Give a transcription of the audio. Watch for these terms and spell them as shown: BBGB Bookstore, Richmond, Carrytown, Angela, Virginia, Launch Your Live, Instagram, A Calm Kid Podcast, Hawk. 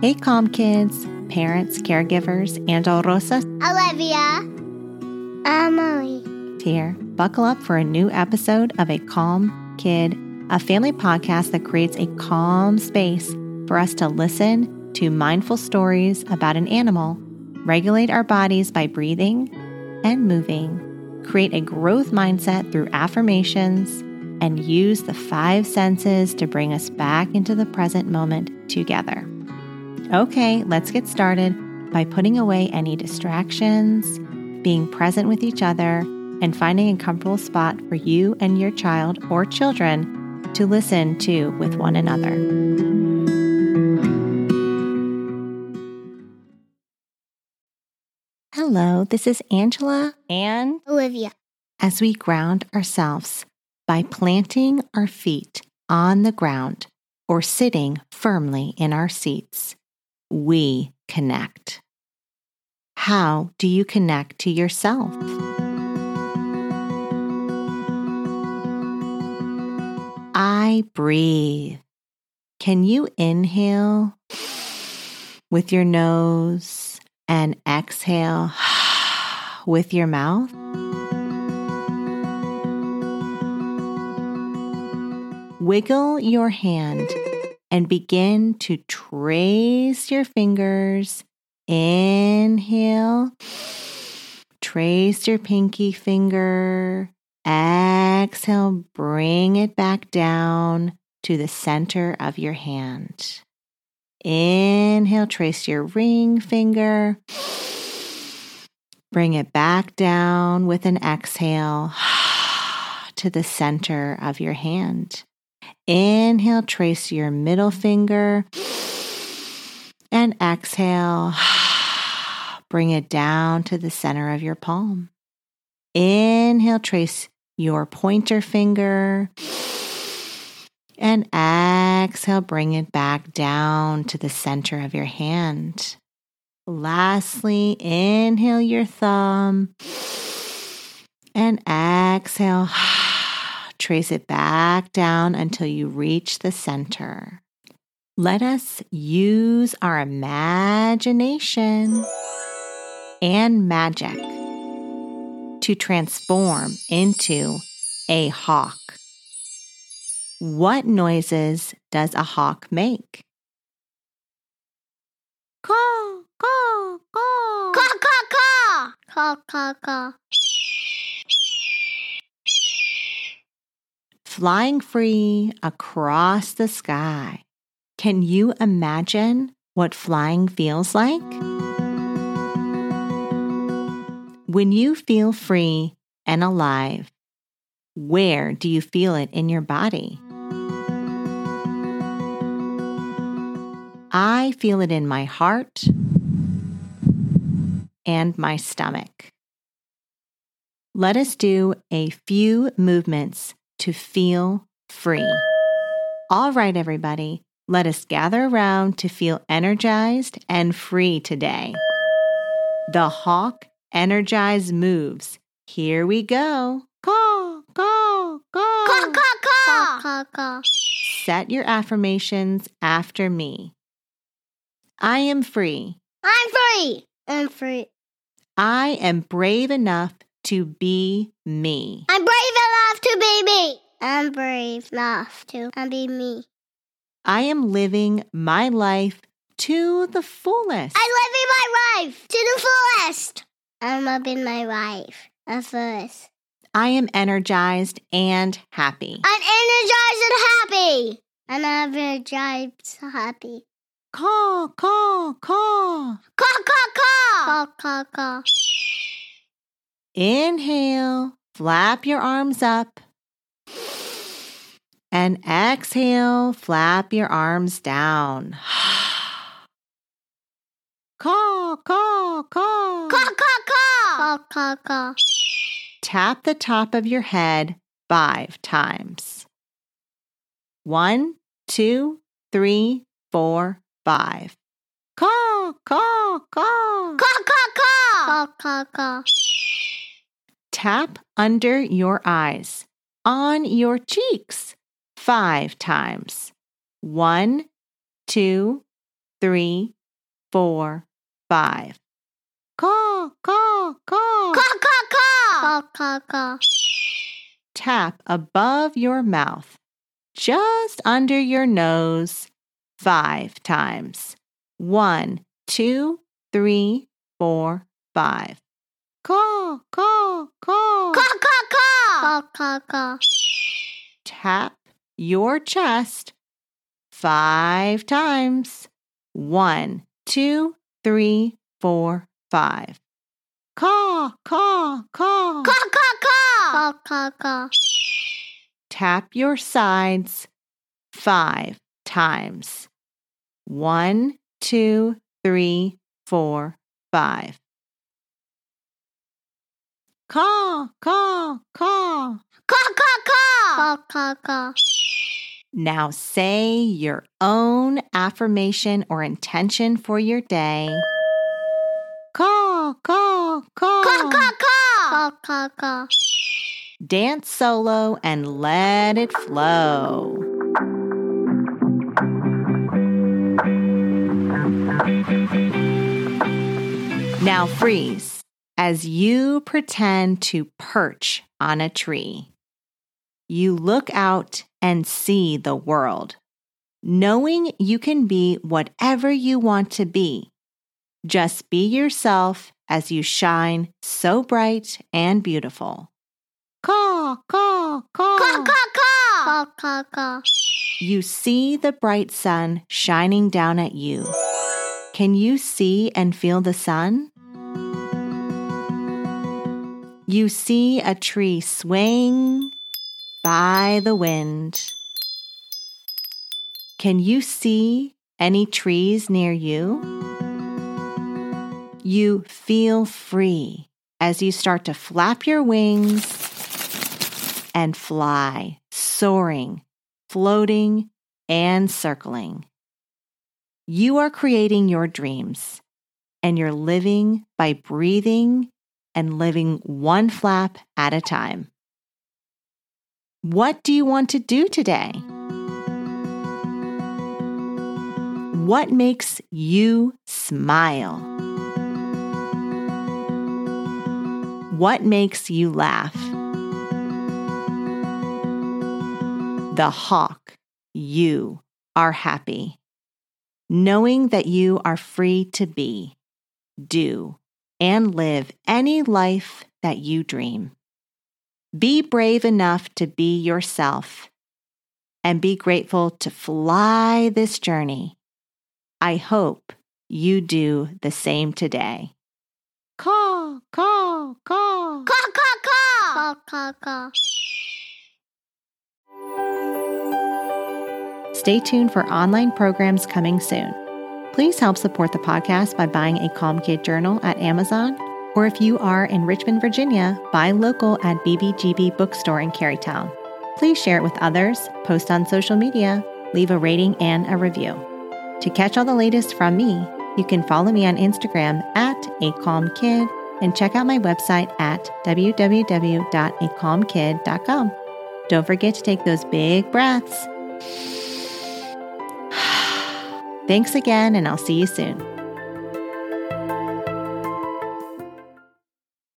Hey Calm Kids, parents, caregivers, Angela Rosa, Olivia, Emily. Here, buckle up for a new episode of A Calm Kid, a family podcast that creates a calm space for us to listen to mindful stories about an animal, regulate our bodies by breathing and moving, create a growth mindset through affirmations, and use the 5 senses to bring us back into the present moment together. Okay, let's get started by putting away any distractions, being present with each other, and finding a comfortable spot for you and your child or children to listen to with one another. Hello, this is Angela and Olivia. As we ground ourselves by planting our feet on the ground or sitting firmly in our seats, we connect. How do you connect to yourself? I breathe. Can you inhale with your nose and exhale with your mouth? Wiggle your hand and begin to trace your fingers. Inhale, trace your pinky finger. Exhale, bring it back down to the center of your hand. Inhale, trace your ring finger. Bring it back down with an exhale to the center of your hand. Inhale, trace your middle finger, and exhale, bring it down to the center of your palm. Inhale, trace your pointer finger, and exhale, bring it back down to the center of your hand. Lastly, inhale your thumb, and exhale, trace it back down until you reach the center. Let us use our imagination and magic to transform into a hawk. What noises does a hawk make? Caw, caw, caw. Caw, caw, caw. Caw, caw, caw. Flying free across the sky. Can you imagine what flying feels like? When you feel free and alive, where do you feel it in your body? I feel it in my heart and my stomach. Let us do a few movements to feel free. All right, everybody, let us gather around to feel energized and free today. The hawk energized moves. Here we go. Caw, caw, caw. Caw, caw, caw. Caw, caw, caw. Set your affirmations after me. I am free. I'm free. I'm free. I am brave enough to be me. I'm brave enough to be me. I'm brave enough to be me. I am living my life to the fullest. I'm living my life to the fullest. I'm living my life at first. I am energized and happy. I'm energized and happy. I'm energized and happy. Caw, caw, caw. Caw, caw, caw. Caw, caw, caw. Inhale, flap your arms up, and exhale, flap your arms down. Caw, caw, caw. Caw, caw, caw. Caw, caw, caw. Tap the top of your head 5 times. 1, 2, 3, 4, 5. Caw, caw, caw. Caw, caw, caw. Caw, caw, caw. Tap under your eyes, on your cheeks, 5 times. 1, 2, 3, 4, 5. Caw, caw, caw. Caw, caw, caw. Caw, caw, caw. Tap above your mouth, just under your nose, 5 times. 1, 2, 3, 4, 5. Caw, caw, caw. Caw, caw, caw. Caw, caw, caw. Tap your chest 5 times. 1, 2, 3, 4, 5. Caw, caw, caw. Caw, caw, caw. Caw, caw, caw. Tap your sides 5 times. 1, 2, 3, 4, 5. Caw, caw, caw. Caw, caw, caw. Caw, caw, caw. Now say your own affirmation or intention for your day. Caw, caw, caw. Caw, caw, caw. Caw, caw, caw. Dance solo and let it flow. Now freeze as you pretend to perch on a tree. You look out and see the world, knowing you can be whatever you want to be. Just be yourself as you shine so bright and beautiful. Caw, caw, caw. Caw, caw, caw. Caw, caw, caw. You see the bright sun shining down at you. Can you see and feel the sun? You see a tree swaying by the wind. Can you see any trees near you? You feel free as you start to flap your wings and fly, soaring, floating, and circling. You are creating your dreams, and you're living by breathing and living one flap at a time. What do you want to do today? What makes you smile? What makes you laugh? The hawk, you are happy, knowing that you are free to be, do, and live any life that you dream. Be brave enough to be yourself and be grateful to fly this journey. I hope you do the same today. Caw, caw, caw. Caw, caw, caw. Caw, caw, caw. Stay tuned for online programs coming soon. Please help support the podcast by buying a Calm Kid journal at Amazon. Or if you are in Richmond, Virginia, buy local at BBGB Bookstore in Carrytown. Please share it with others, post on social media, leave a rating and a review. To catch all the latest from me, you can follow me on Instagram at A Calm Kid and check out my website at www.acalmkid.com. Don't forget to take those big breaths. Thanks again, and I'll see you soon.